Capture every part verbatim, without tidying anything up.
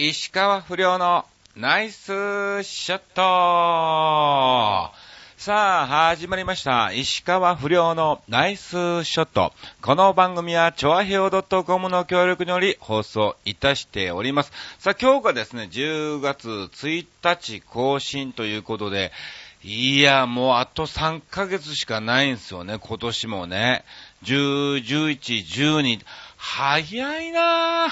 石川不良のナイスショット。さあ始まりました石川不良のナイスショット。この番組はチョアヘオ .com の協力により放送いたしております。さあ今日がですねじゅうがつついたち更新ということで、いやもうあとさんかげつしかないんですよね。今年もねじゅう、じゅういち、じゅうに、早いなぁ。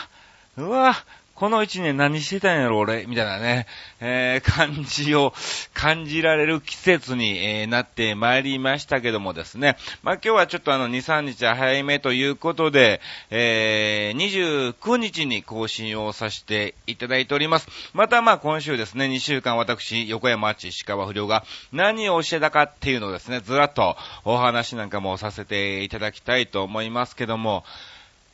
うわこの一年何してたんやろ俺みたいなね、えー、感じを感じられる季節に、えー、なってまいりましたけどもですね。まあ今日はちょっとあのに、さんにち早めということで、えー、にじゅうくにちに更新をさせていただいております。またまあ今週ですねにしゅうかん私横山市石川不良が何をしてたかっていうのをですねずらっとお話なんかもさせていただきたいと思いますけども、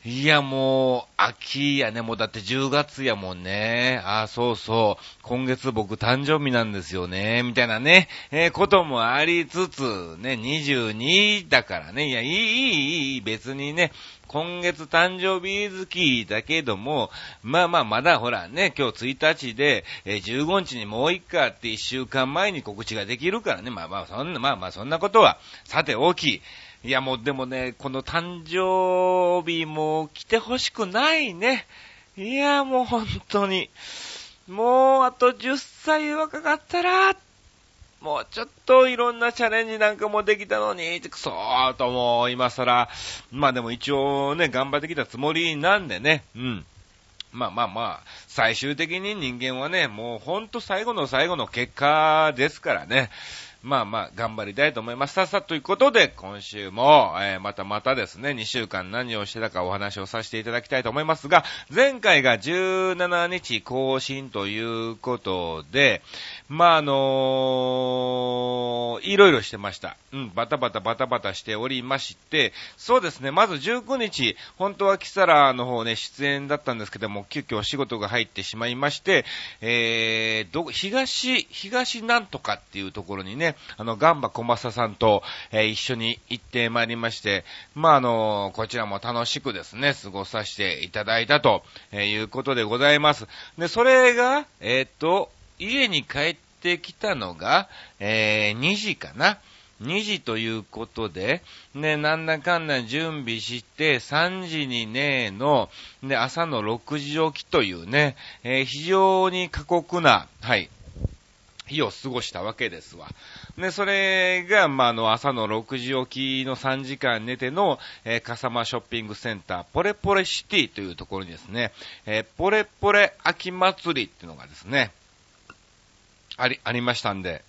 いやもう秋やね。もうだってじゅうがつやもんね。ああそうそう、今月僕誕生日なんですよねみたいなね、えー、こともありつつねにじゅうにだからね、いやいいいいいい別にね今月誕生日月だけども、まあまあまだほらね今日ついたちで、えー、じゅうごにちにもう一回っていっしゅうかんまえに告知ができるからね、まあまあそんなまあまあそんなことはさておき、いやもうでもねこの誕生日も来てほしくないね。いやもう本当にもうあとじゅっさい若かったらもうちょっといろんなチャレンジなんかもできたのにってくそーともう今更、まあでも一応ね頑張ってきたつもりなんでね、うんまあまあまあ最終的に人間はねもうほんと最後の最後の結果ですからね、まあまあ頑張りたいと思います。さっさということで今週も、えー、またまたですねにしゅうかん何をしてたかお話をさせていただきたいと思いますが、前回がじゅうしちにち更新ということで、まああのー、いろいろしてました。うん、バタバタバタバタしておりまして、そうですねまずじゅうくにち本当はキサラの方ね出演だったんですけども急遽お仕事が入ってしまいまして、えー、ど東東なんとかっていうところにねあのガンバ小正さんと、えー、一緒に行ってまいりまして、まああのー、こちらも楽しくですね過ごさせていただいたと、えー、いうことでございます。でそれがえー、っと家に帰ってきたのが、えー、にじかな。にじということで、ね、なんだかんだ準備して、さんじにねえの、で、朝のろくじ起きというね、えー、非常に過酷な、はい、日を過ごしたわけですわ。で、それが、まあ、あの、朝のろくじ起きのさんじかん寝ての、えー、笠間ショッピングセンター、ポレポレシティというところにですね、えー、ポレポレ秋祭りっていうのがですね、あり、ありましたんで、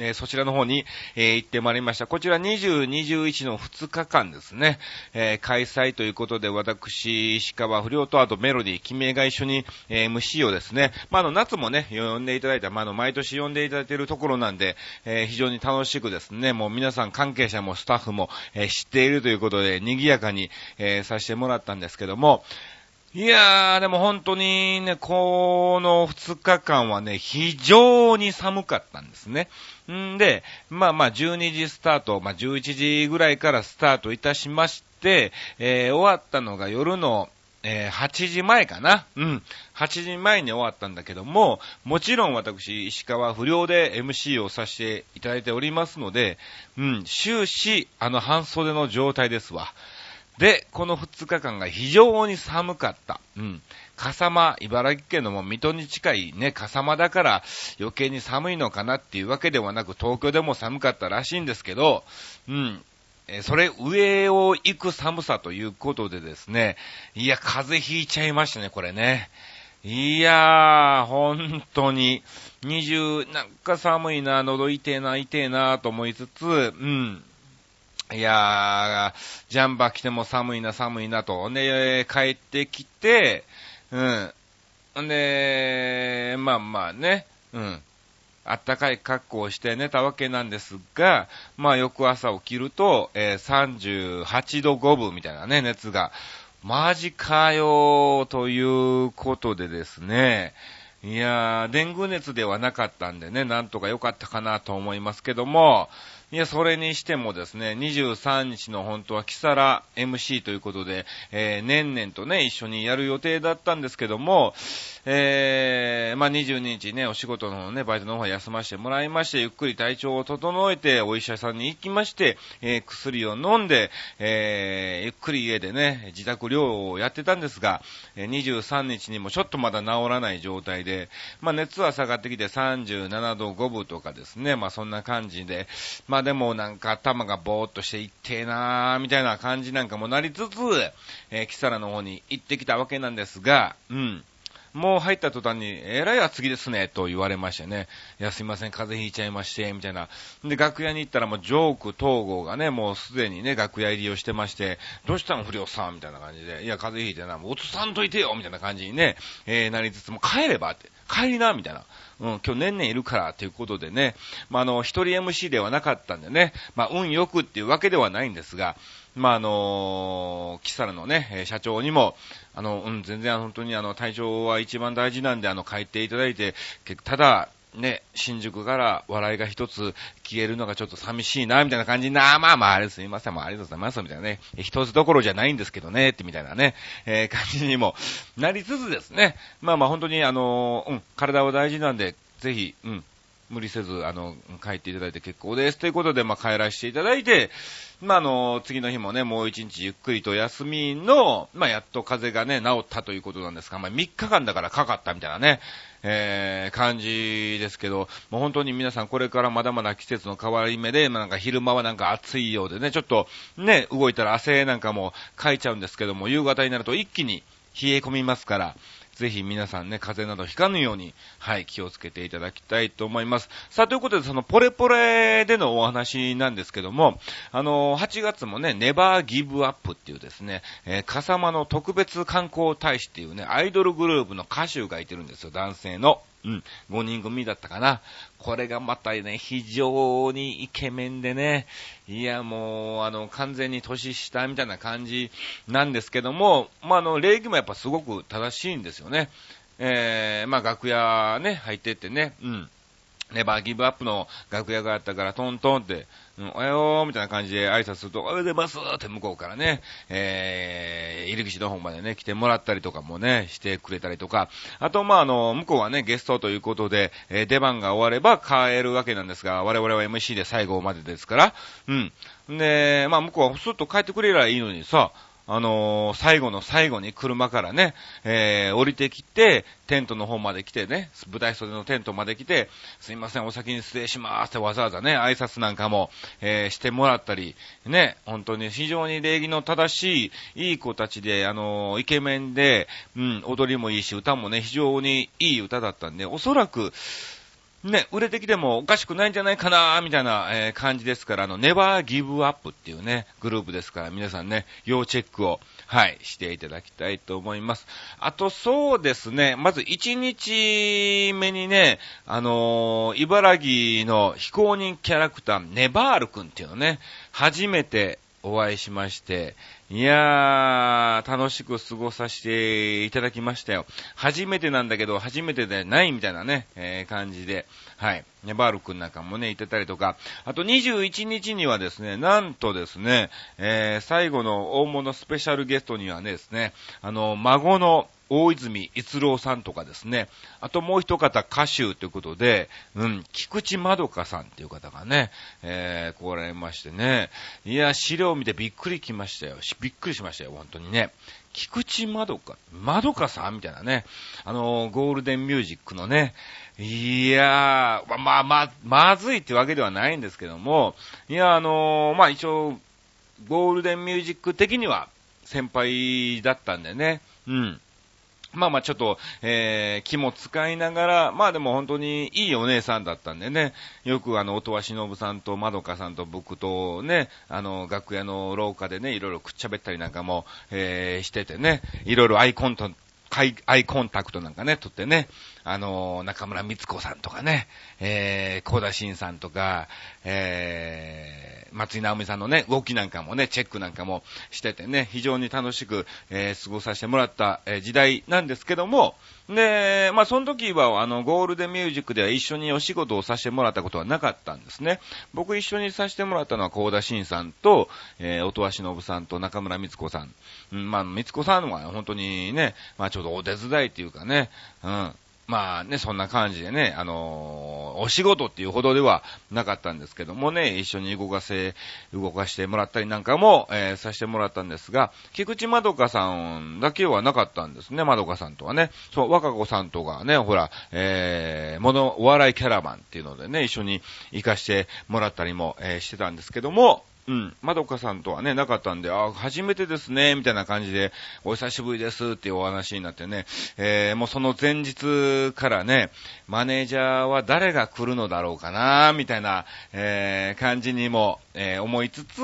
えー、そちらの方に、えー、行ってまいりました。こちらにじゅう、にじゅういちのふつかかんですね、えー、開催ということで、私、石川不良とあとメロディー、キメが一緒に、えー、エムシー をですね、まあ、あの、夏もね、呼んでいただいた、まあ、あの、毎年呼んでいただいているところなんで、えー、非常に楽しくですね、もう皆さん関係者もスタッフも、えー、知っているということで、賑やかに、えー、させてもらったんですけども、いやー、でも本当にね、このふつかかんはね、非常に寒かったんですね。んで、まあまあじゅうにじスタート、まあじゅういちじぐらいからスタートいたしまして、えー、終わったのが夜の、えー、はちじまえかな。うん。はちじまえに終わったんだけども、もちろん私、石川不良で エムシー をさせていただいておりますので、うん、終始、あの半袖の状態ですわ。で、このふつかかんが非常に寒かった。うん。笠間、茨城県のもう水戸に近いね、笠間だから余計に寒いのかなっていうわけではなく、東京でも寒かったらしいんですけど、うん。え、それ上を行く寒さということでですね、いや、風邪ひいちゃいましたね、これね。いやー、本当に、二十、なんか寒いな、喉痛いな、痛いなと思いつつ、うん。いやー、ジャンバー着ても寒いな寒いなと。で、帰ってきて、うん。で、まあまあね、うん。あったかい格好をして寝たわけなんですが、まあ翌朝起きると、えー、さんじゅうはちどごぶみたいなね、熱が。マジかよー、ということでですね。いやー、デング熱ではなかったんでね、なんとか良かったかなと思いますけども、いや、それにしてもですね、にじゅうさんにちの本当はキサラ エムシー ということで、えー、年々とね、一緒にやる予定だったんですけども、えー、まあ、にじゅうににちね、お仕事の方ね、バイトの方休ませてもらいまして、ゆっくり体調を整えて、お医者さんに行きまして、えー、薬を飲んで、えー、ゆっくり家でね、自宅療養をやってたんですが、にじゅうさんにちにもちょっとまだ治らない状態で、まあ、熱は下がってきてさんじゅうななどごぶとかですね、まあ、そんな感じで、まあまあでもなんか頭がぼーっとしていってーなーみたいな感じなんかもなりつつ、えー、キサラの方に行ってきたわけなんですが、うん。もう入った途端に、えらい厚着ですね、と言われましてね。いや、すいません、風邪ひいちゃいまして、みたいな。で、楽屋に行ったら、もう、ジョーク統合がね、もうすでにね、楽屋入りをしてまして、どうしたの不良さんみたいな感じで、いや、風邪ひいてな、もう、うつさんといてよみたいな感じにね、えー、なりつつ、もう帰ればって、帰りなみたいな。うん、今日年々いるから、ということでね。まあ、あの、一人 エムシー ではなかったんでね、まあ、運よくっていうわけではないんですが、まあ、あのー、キサラのね、社長にも、あの、うん、全然本当にあの、体調は一番大事なんで、あの、帰っていただいて、ただ、ね、新宿から笑いが一つ消えるのがちょっと寂しいな、みたいな感じな、まあまあ、あれすいません、もうありがとうございます、みたいなね、一つどころじゃないんですけどね、ってみたいなね、えー、感じにもなりつつですね、まあまあ本当にあのー、うん、体は大事なんで、ぜひ、うん、無理せず、あの、帰っていただいて結構です。ということで、まあ、帰らせていただいて、まあ、あの、次の日もね、もう一日ゆっくりと休みの、まあ、やっと風邪がね、治ったということなんですが、まあ、みっかかんだからかかったみたいなね、えー、感じですけど、もう本当に皆さんこれからまだまだ季節の変わり目で、まあ、なんか昼間はなんか暑いようでね、ちょっとね、動いたら汗なんかもかいちゃうんですけども、夕方になると一気に冷え込みますから、ぜひ皆さんね、風邪などひかぬように、はい、気をつけていただきたいと思います。さあ、ということで、その、ポレポレでのお話なんですけども、あの、はちがつもね、ネバーギブアップっていうですね、えー、笠間の特別観光大使っていうね、アイドルグループの歌手がいてるんですよ、男性の。うん、ごにん組だったかな。これがまたね、非常にイケメンでね、いやもう、あの、完全に年下みたいな感じなんですけども、まあ、あの、礼儀もやっぱすごく正しいんですよね。えー、まあ、楽屋ね、入ってってね、うん。ネバーギブアップの楽屋があったからトントンって、うん、おはようみたいな感じで挨拶すると、おはようございますって向こうからね、えー、入り口の方までね、来てもらったりとかもね、してくれたりとか、あと、まあ、あの、向こうはね、ゲストということで、えー、出番が終われば帰るわけなんですが、我々は エムシー で最後までですから、うん。で、まあ、向こうはスッと帰ってくれればいいのにさ、あのー、最後の最後に車からね、えー、降りてきて、テントの方まで来てね、舞台袖のテントまで来て、すいません、お先に失礼しますってわざわざね、挨拶なんかも、えー、してもらったり、ね、本当に非常に礼儀の正しい、いい子たちで、あのー、イケメンで、うん、踊りもいいし、歌もね、非常にいい歌だったんで、おそらく、ね、売れてきてもおかしくないんじゃないかなーみたいな、えー、感じですから、あの、ネバーギブアップっていうね、グループですから、皆さんね、要チェックを、はい、していただきたいと思います。あと、そうですね、まずいちにちめにね、あのー、茨城の非公認キャラクター、ネバールくんっていうのね、初めてお会いしまして、いやー、楽しく過ごさせていただきましたよ。初めてなんだけど、初めてでないみたいなね、えー、感じで、はい。ネバールくんなんかもね、いてたりとか、あとにじゅういちにちにはですね、なんとですね、えー、最後の大物スペシャルゲストにはねですね、あの、孫の大泉逸郎さんとかですね、あともう一方歌手ということで、うん、菊池まどかさんっていう方がね、えー、来られましてね、いや、資料を見てびっくりきましたよ。びっくりしましたよ、本当にね。菊池まどか、まどかさんみたいなね、あのー、ゴールデンミュージックのね、いやー、まあま、まずいってわけではないんですけども、いや、あのー、まあ一応、ゴールデンミュージック的には先輩だったんでね、うん。まあまあちょっと、えー、気も使いながら、まあでも本当にいいお姉さんだったんでね、よくあの、音羽忍さんとまどかさんと僕とね、あの、楽屋の廊下でね、いろいろくっちゃべったりなんかも、えー、しててね、いろいろアイコンと、アイコンタクトなんかね、取ってね、あの、中村光子さんとかね、えー、小田慎さんとか、えー、松井直美さんのね、動きなんかもね、チェックなんかもしててね、非常に楽しく、えー、過ごさせてもらった、えー、時代なんですけども、で、まあその時はあのゴールデンミュージックでは一緒にお仕事をさせてもらったことはなかったんですね。僕一緒にさせてもらったのは高田真さんと、えー、音羽忍さんと中村光子さん。うん、まあ光子さんは本当にね、まあちょっとお手伝いっていうかね、うん。まあね、そんな感じでね、あのー、お仕事っていうほどではなかったんですけどもね、一緒に動かせ、動かしてもらったりなんかも、えー、させてもらったんですが、菊池まどかさんだけはなかったんですね、まどかさんとはね。そう、若子さんとかね、ほら、えー、もの、お笑いキャラバンっていうのでね、一緒に行かしてもらったりも、えー、してたんですけども、うん。まどかさんとはね、なかったんで、あ、初めてですね、みたいな感じで、お久しぶりですっていうお話になってね、えー、もうその前日からね、マネージャーは誰が来るのだろうかな、みたいな、えー、感じにも、えー、思いつつ、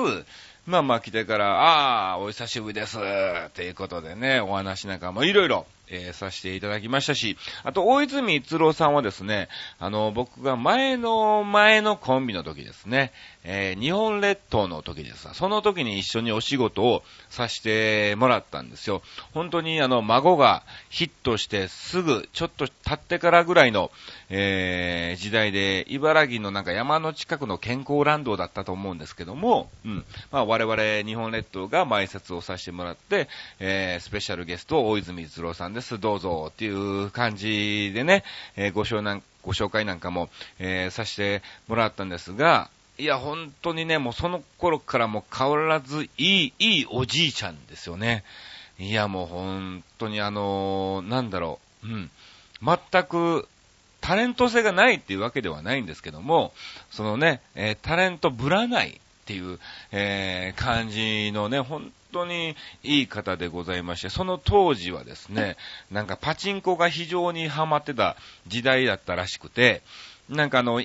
まあまあ来てから、あー、お久しぶりです、っていうことでね、お話なんかもいろいろ、えー、させていただきましたし、あと、大泉逸郎さんはですね、あの、僕が前の前のコンビの時ですね、えー、日本列島の時です。その時に一緒にお仕事をさせてもらったんですよ。本当にあの、孫がヒットしてすぐ、ちょっと経ってからぐらいの、えー、時代で、茨城のなんか山の近くの健康ランドだったと思うんですけども、うん。まあ、我々日本列島が前説をさせてもらって、えー、スペシャルゲストを大泉逸郎さんですどうぞっていう感じでね、えー、ご紹なんご紹介なんかも、えー、させてもらったんですが、いや本当にね、もうその頃からもう変わらずいいいいおじいちゃんですよね。いやもう本当にあのー、なんだろう、うん、全くタレント性がないっていうわけではないんですけども、そのね、えー、タレントぶらないっていう、えー、感じのね、本当にいい方でございまして、その当時はですね、なんかパチンコが非常にハマってた時代だったらしくて、なんかあの、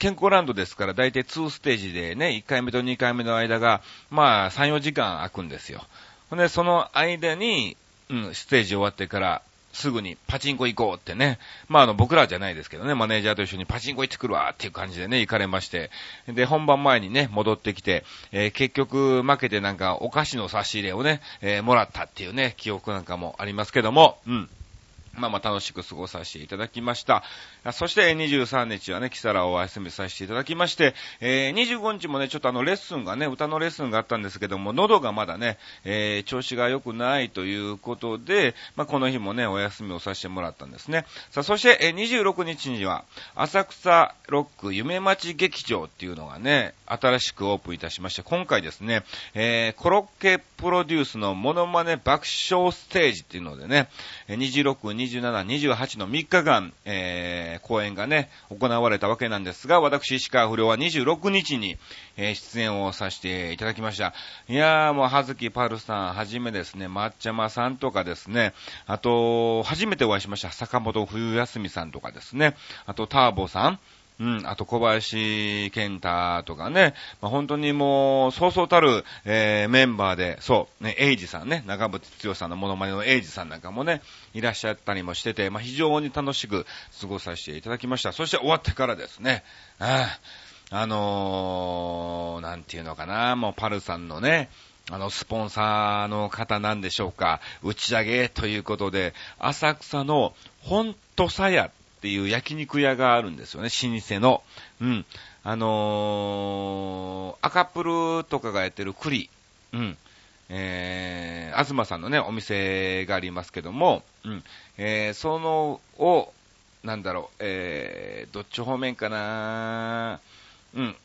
健康ランドですから大体にステージでね、いっかいめとにかいめの間が、まあさん、よじかん空くんですよ。ほんで、その間に、うん、ステージ終わってから、すぐにパチンコ行こうってね。まあ、あの、僕らじゃないですけどね、マネージャーと一緒にパチンコ行ってくるわっていう感じでね、行かれまして。で、本番前にね、戻ってきて、えー、結局負けてなんかお菓子の差し入れをね、えー、もらったっていうね、記憶なんかもありますけども、うん。まあまあ楽しく過ごさせていただきました。そしてにじゅうさんにちはね、キサラをお休みさせていただきまして、えー、にじゅうごにちもね、ちょっとあのレッスンがね、歌のレッスンがあったんですけども、喉がまだね、えー、調子が良くないということで、まあこの日もね、お休みをさせてもらったんですね。さあ、そして、えー、にじゅうろくにちには、浅草ロック夢町劇場っていうのがね、新しくオープンいたしまして、今回ですね、えー、コロッケプロデュースのモノマネ爆笑ステージっていうのでね、にじゅうろく、にじゅうしち、にじゅうはちのみっかかん、えー、公演がね、行われたわけなんですが、私、石川不良はにじゅうろくにちに、えー、出演をさせていただきました。いやー、もう、はずきパルさんはじめですね、まっちゃまさんとかですね、あと、初めてお会いしました、坂本冬休みさんとかですね、あと、ターボさん、うん、あと小林健太とかね、まあ、本当にもう、そうそうたる、えー、メンバーで、そう、ね、エイジさんね、中渕剛さんのモノマネのエイジさんなんかもね、いらっしゃったりもしてて、まあ、非常に楽しく過ごさせていただきました。そして終わってからですね、あー、あのー、なんていうのかな、もうパルさんのね、あの、スポンサーの方なんでしょうか、打ち上げということで、浅草のほんとさや、っていう焼肉屋があるんですよね、老舗の。うん。あのー、赤プルとかがやってる栗。うん。えー、東さんのね、お店がありますけども、うん。えー、その、を、なんだろう、えー、どっち方面かな、うん。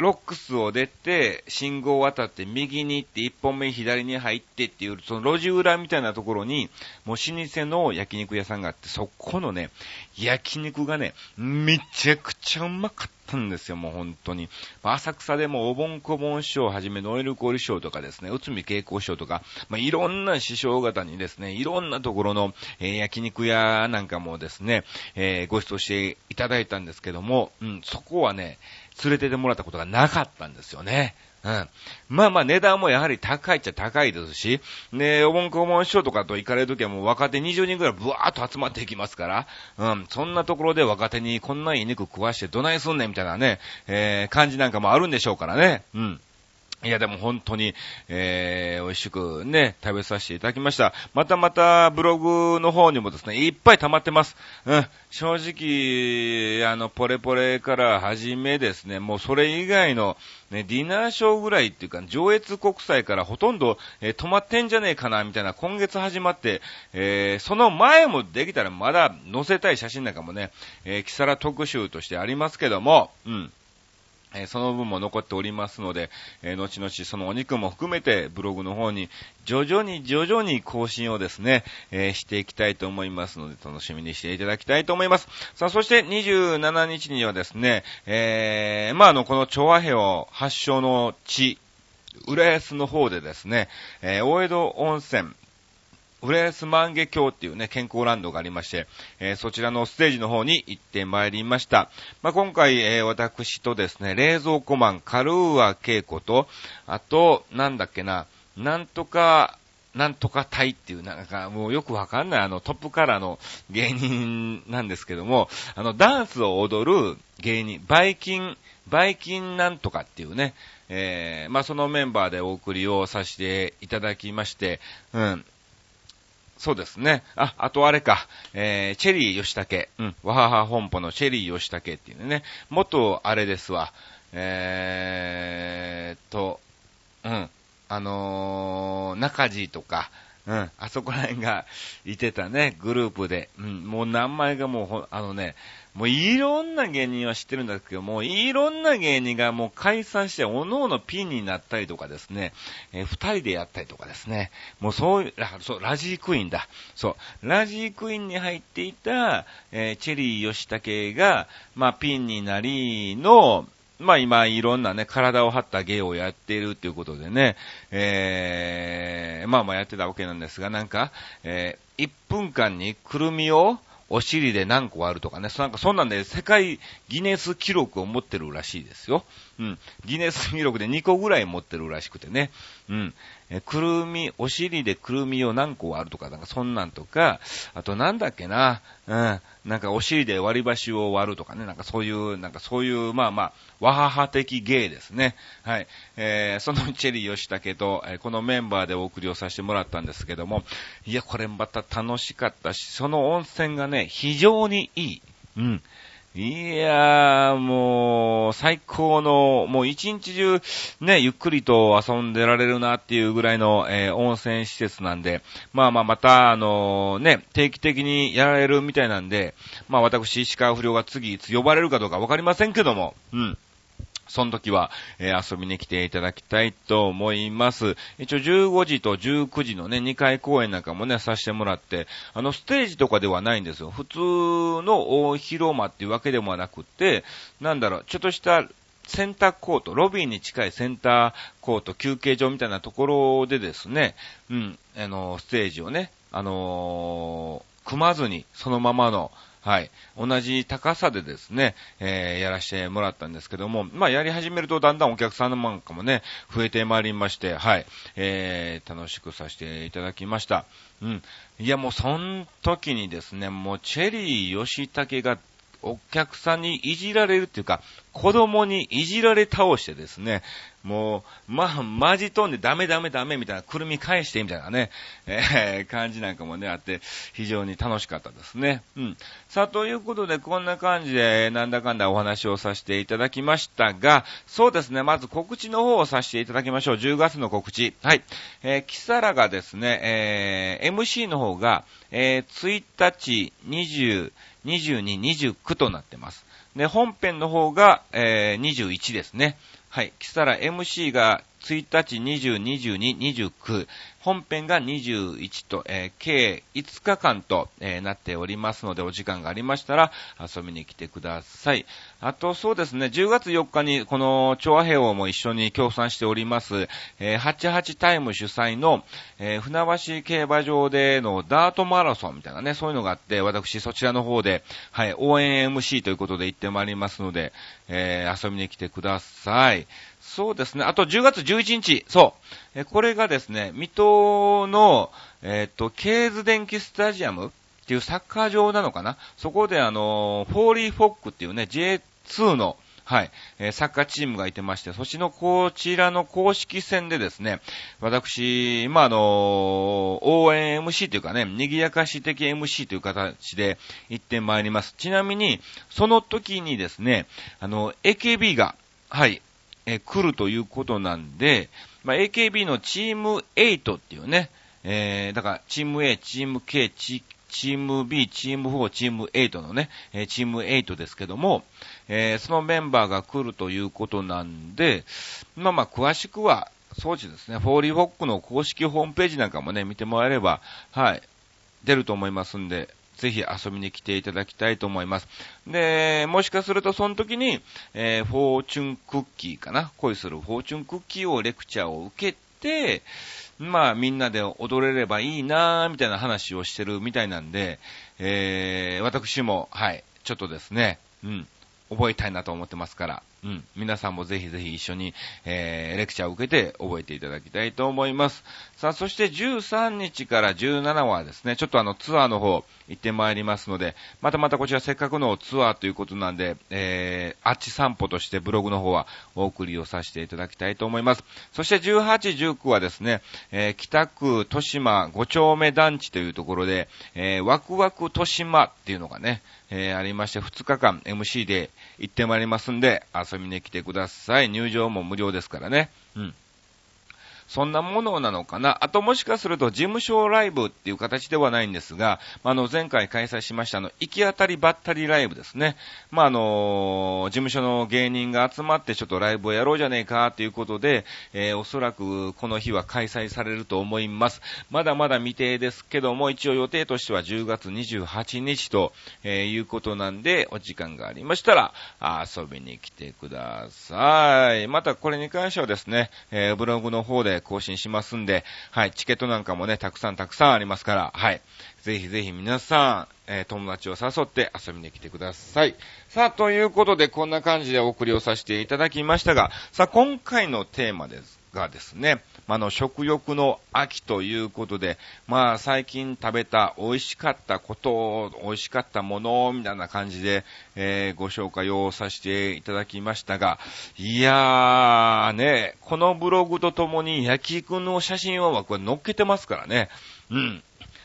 ロックスを出て、信号を渡って右に行って、一本目左に入ってっていう、その路地裏みたいなところに、もう老舗の焼肉屋さんがあって、そこのね、焼肉がね、めちゃくちゃうまかったんですよ、もう本当に。浅草でもおぼんこぼん師匠をはじめ、ノエルコーリ師匠とかですね、内海恵子師匠とか、まあ、いろんな師匠方にですね、いろんなところの、えー、焼肉屋なんかもですね、えー、ご馳走していただいたんですけども、うん、そこはね、連れててもらったことがなかったんですよね。うん。まあまあ値段もやはり高いっちゃ高いですし、ね、お盆こぼん師匠とかと行かれるときはもう若手にじゅうにんぐらいブワーッと集まっていきますから、うん。そんなところで若手にこんないい肉食わしてどないすんねんみたいなね、えー、感じなんかもあるんでしょうからね。うん。いやでも本当に、えー、美味しくね食べさせていただきました。またまたブログの方にもですねいっぱい溜まってます。うん、正直あのポレポレから始めですね、もうそれ以外のねディナーショーぐらいっていうか上越国際からほとんど、えー、止まってんじゃねえかなみたいな、今月始まって、えー、その前もできたらまだ載せたい写真なんかもね、えー、木更津特集としてありますけども、うんえー、その分も残っておりますので、えー、後々そのお肉も含めてブログの方に徐々に徐々に更新をですね、えー、していきたいと思いますので楽しみにしていただきたいと思います。さあそしてにじゅうしちにちにはですね、えー、まああのこの調和兵を発祥の地浦安の方でですね、えー、大江戸温泉浦安万華鏡っていうね健康ランドがありまして、えー、そちらのステージの方に行ってまいりました。まあ、今回、えー、私とですね冷蔵庫マンカルーアケイコとあとなんだっけななんとかなんとかタイっていうなんかもうよくわかんないあのトップカラーの芸人なんですけども、あのダンスを踊る芸人バイキンバイキンなんとかっていうね、えー、まあそのメンバーでお送りをさせていただきまして、うんそうですね。あ、あとあれか、えー、チェリー吉武、うん、わはは本舗のチェリー吉武っていうね、元あれですわ、えーっと、うん、あのー、中地とか、うん、あそこら辺がいてたねグループで、うん、もう名前がもうあのね、もういろんな芸人は知ってるんだけど、もういろんな芸人がもう解散しておのおのピンになったりとかですね、えー、二人でやったりとかですね、もうそういうあそうラジークイーンだ、そうラジークイーンに入っていた、えー、チェリー吉武がまあピンになりのまあ今いろんなね体を張った芸をやっているということでね、えー、まあまあやってたわけなんですが、なんか、えー、いっぷんかんにくるみをお尻で何個あるとかね、なんかそんなんで世界ギネス記録を持ってるらしいですよ。うん、ギネス記録でにこぐらい持ってるらしくてね。うん、えくるみお尻でくるみを何個あるとかなんかそんなんとか、あとなんだっけな、うん、なんかお尻で割り箸を割るとかね、なんかそういうなんかそういうまあまあわはは的芸ですね。はい、えー、そのチェリー吉武と、えー、このメンバーでお送りをさせてもらったんですけども、いやこれまた楽しかったし、その温泉がね非常にいい。うん。いやーもう最高のもう一日中ねゆっくりと遊んでられるなっていうぐらいの、えー、温泉施設なんで、まあまあまたあのー、ね定期的にやられるみたいなんで、まあ私石川不良が次いつ呼ばれるかどうかわかりませんけども、うんその時は、えー、遊びに来ていただきたいと思います。一応じゅうごじとじゅうくじのね、にかい公演なんかもね、させてもらって、あの、ステージとかではないんですよ。普通の大広間っていうわけでもなくて、なんだろう、ちょっとしたセンターコート、ロビーに近いセンターコート、休憩所みたいなところでですね、うん、あの、ステージをね、あのー、組まずに、そのままの、はい。同じ高さでですね、えー、やらしてもらったんですけども、まあ、やり始めるとだんだんお客さんなんかもね、増えてまいりまして、はい。えー、楽しくさせていただきました。うん。いや、もう、その時にですね、もう、チェリー吉武がお客さんにいじられるっていうか、子供にいじられ倒してですね、もう、まあ、マジ飛んでダメダメダメみたいな、くるみ返してみたいなね、えー、感じなんかもね、あって、非常に楽しかったですね。うん。さあ、ということで、こんな感じで、なんだかんだお話をさせていただきましたが、そうですね、まず告知の方をさせていただきましょう。じゅうがつの告知。はい。えー、キサラがですね、えー、エムシー の方が、えー、ついたち、にじゅう、にじゅうに、にじゅうくとなってます。で、本編の方が、えー、にじゅういちですね。はい。キサラ エムシー がついたち、にじゅう、にじゅうに、にじゅうく。本編がにじゅういちと、えー、計いつかかんと、えー、なっておりますので、お時間がありましたら遊びに来てください。あとそうですね、じゅうがつよっかにこの調和平和も一緒に協賛しております、えー、はちじゅうはちタイム主催の、えー、船橋競馬場でのダートマラソンみたいなね、そういうのがあって、私そちらの方で、はい、応援 エムシー ということで行ってまいりますので、えー、遊びに来てください。そうですね。あとじゅうがつじゅういちにち、そう、えこれがですね、水戸のえっとケーズ電気スタジアムっていうサッカー場なのかな。そこであのフォーリーフォックっていうね ジェイツー のはい、えー、サッカーチームがいてまして、そちらのこちらの公式戦でですね、私、今あのー、応援 エムシー というかね、賑やかし的 エムシー という形で行ってまいります。ちなみに、その時にですね、あの、エーケービー が、はい、えー、来るということなんで、まあ、エーケービー のチームはちっていうね、えー、だから、チーム A、チーム K、チームチーム B、チームよん、チームはちのね、チームはちですけども、えー、そのメンバーが来るということなんで、まあまあ詳しくは、そうですね、フォーリーフォックの公式ホームページなんかもね、見てもらえれば、はい、出ると思いますんで、ぜひ遊びに来ていただきたいと思います。で、もしかするとその時に、えー、フォーチュンクッキーかな、恋するフォーチュンクッキーをレクチャーを受けて、で、まあみんなで踊れればいいなーみたいな話をしてるみたいなんで、えー、私もはいちょっとですね、うん、覚えたいなと思ってますから、うん、皆さんもぜひぜひ一緒に、えー、レクチャーを受けて覚えていただきたいと思います。さあそしてじゅうさんにちからじゅうしちはですね、ちょっとあのツアーの方行ってまいりますので、またまたこちらせっかくのツアーということなんで、えー、あっち散歩としてブログの方はお送りをさせていただきたいと思います。そしてじゅうはち、じゅうくはですね、えー、北区豊島ご丁目団地というところで、えー、ワクワク豊島っていうのがね、えー、ありましてふつかかん エムシー で行ってまいりますんで、遊びに来てください。入場も無料ですからね。うん。そんなものなのかな。あともしかすると事務所ライブっていう形ではないんですが、あの前回開催しましたあの行き当たりばったりライブですね。まあ、あの事務所の芸人が集まってちょっとライブをやろうじゃねえかということで、えー、おそらくこの日は開催されると思います。まだまだ未定ですけども、一応予定としてはじゅうがつにじゅうはちにちと、えー、いうことなんで、お時間がありましたら遊びに来てください。またこれに関してはですね、えー、ブログの方で更新しますんで、はい、チケットなんかもね、たくさんたくさんありますから、はい、ぜひぜひ皆さん、えー、友達を誘って遊びに来てください。さあ、ということでこんな感じでお送りをさせていただきましたが、さあ、今回のテーマですがですね、まあ、あの食欲の秋ということで、まあ最近食べた美味しかったこと、美味しかったものみたいな感じで、えー、ご紹介をさせていただきましたが、いやーね、このブログとともに焼きくんの写真はこれ載っけてますからね、うん。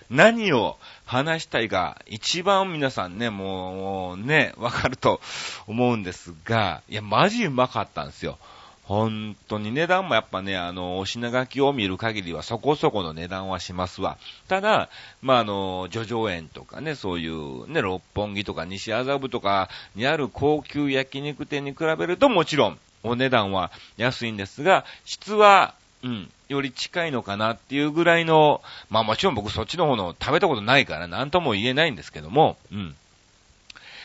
何を話したいか一番皆さんね、もうね、わかると思うんですが、いやマジうまかったんですよ。本当に値段もやっぱね、あの、お品書きを見る限りはそこそこの値段はしますわ。ただ、まあ、あの、叙々苑とかね、そういうね、六本木とか西麻布とかにある高級焼肉店に比べるともちろんお値段は安いんですが、質は、うん、より近いのかなっていうぐらいの、まあもちろん僕そっちの方の食べたことないからなんとも言えないんですけども、うん。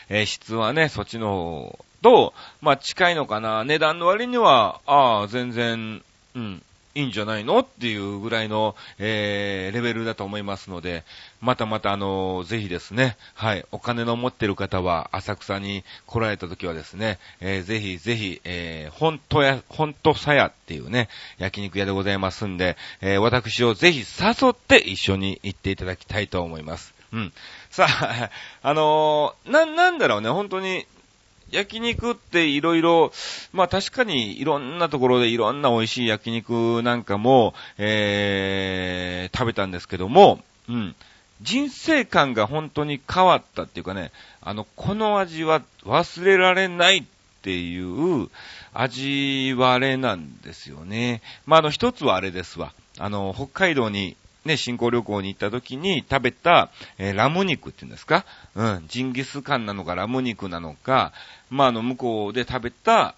えー、質はね、そっちの方、と、まあ、近いのかな。値段の割には、ああ、全然、うん、いいんじゃないのっていうぐらいの、えー、レベルだと思いますので、またまた、あのー、ぜひですね、はい、お金の持ってる方は、浅草に来られた時はですね、えー、ぜひぜひ、えー、本当や、本当さやっていうね、焼肉屋でございますんで、えー、私をぜひ誘って一緒に行っていただきたいと思います。うん。さあ、あのー、な、なんだろうね、本当に、焼肉っていろいろ、まあ確かにいろんなところでいろんな美味しい焼肉なんかも、えー、食べたんですけども、うん、人生観が本当に変わったっていうかね、あの、この味は忘れられないっていう味われなんですよね。まああの一つはあれですわ、あの、北海道にね、新興旅行に行った時に食べた、えー、ラム肉っていうんですか、うん、ジンギスカンなのかラム肉なのか、まあ、あの、向こうで食べた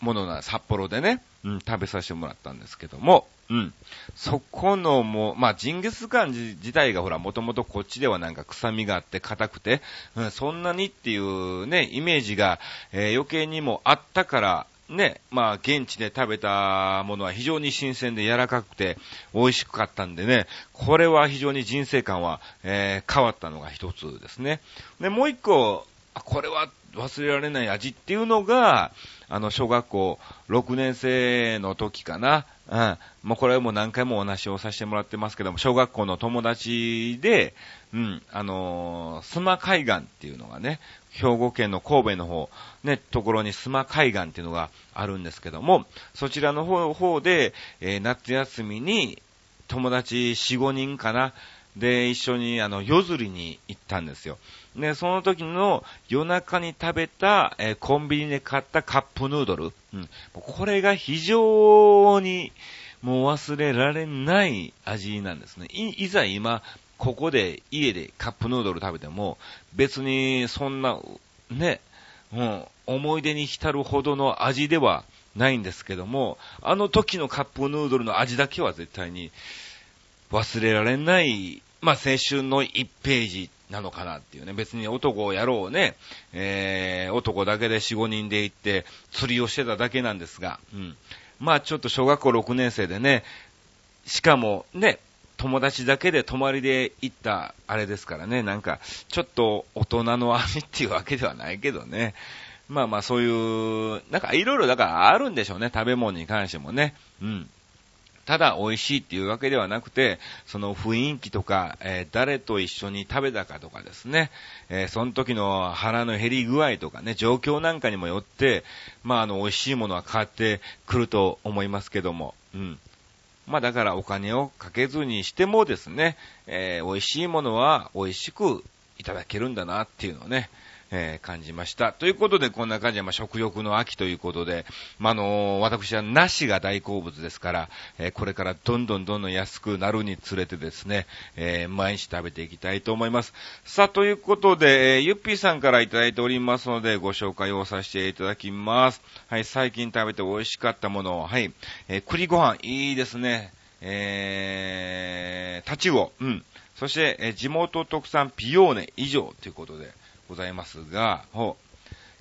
ものな、札幌でね、うん、食べさせてもらったんですけども、うん、そこのもう、まあ、ジンギスカン自体がほら、もともとこっちではなんか臭みがあって硬くて、うん、そんなにっていうね、イメージが、えー、余計にもあったから、ね、まあ現地で食べたものは非常に新鮮で柔らかくて美味しかったんでね、これは非常に人生観は、えー、変わったのが一つですね。で、もう一個あ、これは忘れられない味っていうのが、あの、小学校ろくねん生の時かな。うん。もうこれはもう何回もお話をさせてもらってますけども、小学校の友達で、うん、あのー、須磨海岸っていうのがね、兵庫県の神戸の方、ね、ところに須磨海岸っていうのがあるんですけども、そちらの方、方で、えー、夏休みに友達よん、ごにんかな、で、一緒にあの、夜釣りに行ったんですよ。ね、その時の夜中に食べた、えー、コンビニで買ったカップヌードル。うん、これが非常にもう忘れられない味なんですね。い、いざ今、ここで家でカップヌードル食べても、別にそんな、ね、うん、思い出に浸るほどの味ではないんですけども、あの時のカップヌードルの味だけは絶対に忘れられない、まあ、青春のいちページなのかなっていうね。別に男をやろうね、えー、男だけでよん、ごにんで行って釣りをしてただけなんですが、うん、まあちょっと小学校ろくねん生でね、しかもね、友達だけで泊まりで行ったあれですからね、なんかちょっと大人の味っていうわけではないけどね、まあまあそういうなんかいろいろだからあるんでしょうね、食べ物に関してもね、うん。ただ美味しいっていうわけではなくて、その雰囲気とか、えー、誰と一緒に食べたかとかですね、えー、その時の腹の減り具合とかね、状況なんかにもよって、まああの美味しいものは変わってくると思いますけども、うん。まあだからお金をかけずにしてもですね、えー、美味しいものは美味しくいただけるんだなっていうのをね、えー、感じました。ということで、こんな感じで、まあ、食欲の秋ということで、まあ、あのー、私は梨が大好物ですから、えー、これからどんどんどんどん安くなるにつれてですね、えー、毎日食べていきたいと思います。さあ、ということで、えー、ゆっぴーさんからいただいておりますので、ご紹介をさせていただきます。はい、最近食べて美味しかったものを、はい、えー、栗ご飯、いいですね。えー、タチウオ、うん。そして、えー、地元特産ピオーネ以上ということで、ございますが、ほ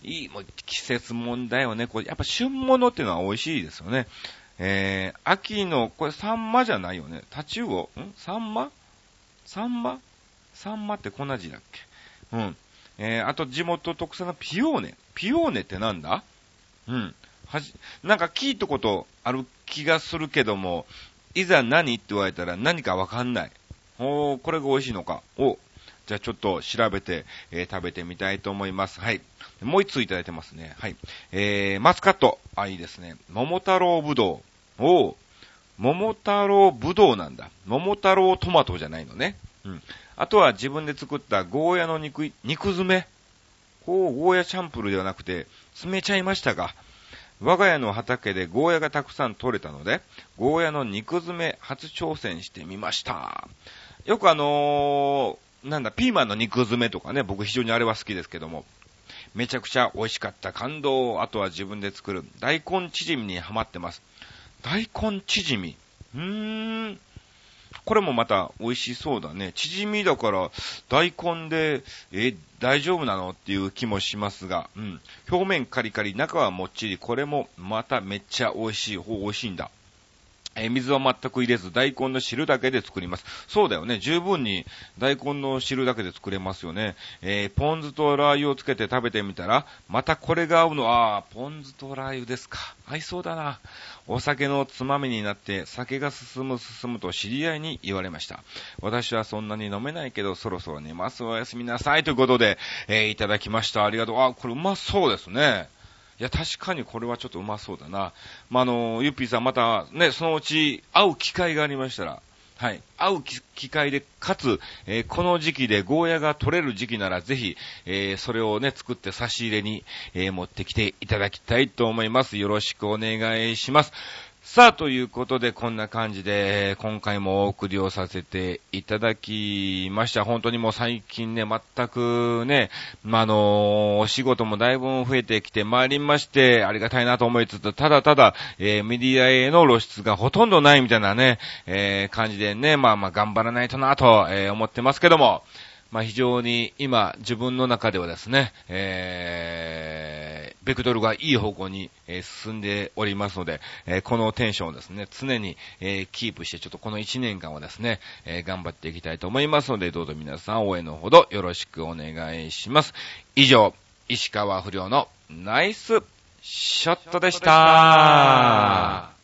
う、いい、もう季節問題よね。これやっぱ旬物っていうのは美味しいですよね。えー、秋のこれサンマじゃないよね。タチウオ、ん？サンマ？サンマ？サンマってこんな字だっけ？うん。えー、あと地元特産のピオーネ。ピオーネってなんだ？うん。はじ、なんか聞いたことある気がするけども、いざ何って言われたら何かわかんない。ほう、これが美味しいのか。お。じゃあちょっと調べて、えー、食べてみたいと思います。はい。もう一通いただいてますね。はい。えー、マスカット。あ、いいですね。桃太郎ぶどう。おー。桃太郎ぶどうなんだ。桃太郎トマトじゃないのね。うん。あとは自分で作ったゴーヤの肉、肉詰め。こう、ゴーヤチャンプルではなくて、詰めちゃいましたが。我が家の畑でゴーヤがたくさん取れたので、ゴーヤの肉詰め初挑戦してみました。よくあのー、なんだ、ピーマンの肉詰めとかね、僕非常にあれは好きですけども、めちゃくちゃ美味しかった感動。あとは自分で作る大根チヂミにハマってます。大根チヂミ、うーん、これもまた美味しそうだね。チヂミだから大根で、え、大丈夫なのっていう気もしますが、うん、表面カリカリ中はもっちり、これもまためっちゃ美味しい。ほう、美味しいんだ。え、水は全く入れず、大根の汁だけで作ります。そうだよね。十分に大根の汁だけで作れますよね。えー、ポン酢とラー油をつけて食べてみたら、またこれが合うの。あー、ポン酢とラー油ですか。合いそうだな。お酒のつまみになって、酒が進む進むと知り合いに言われました。私はそんなに飲めないけど、そろそろ寝ます。おやすみなさい。ということで、えー、いただきました。ありがとう。あー、これうまそうですね。いや、確かにこれはちょっとうまそうだな。まあ、あの、ゆっぴーさんまたね、そのうち会う機会がありましたら、はい、会う機会で、かつ、えー、この時期でゴーヤが取れる時期ならぜひ、えー、それをね、作って差し入れに、えー、持ってきていただきたいと思います。よろしくお願いします。さあ、ということで、こんな感じで、今回もお送りをさせていただきました。本当にもう最近ね、全くね、まあ、あの、お仕事もだいぶ増えてきてまいりまして、ありがたいなと思いつつ、ただただ、えー、メディアへの露出がほとんどないみたいなね、えー、感じでね、まあまあ頑張らないとなと、えー、思ってますけども、まあ非常に今自分の中ではですね、えー、ベクトルがいい方向に、えー、進んでおりますので、えー、このテンションをですね、常に、えー、キープして、ちょっとこのいちねんかんはですね、えー、頑張っていきたいと思いますので、どうぞ皆さん応援のほどよろしくお願いします。以上、石川不良のナイスショットでした。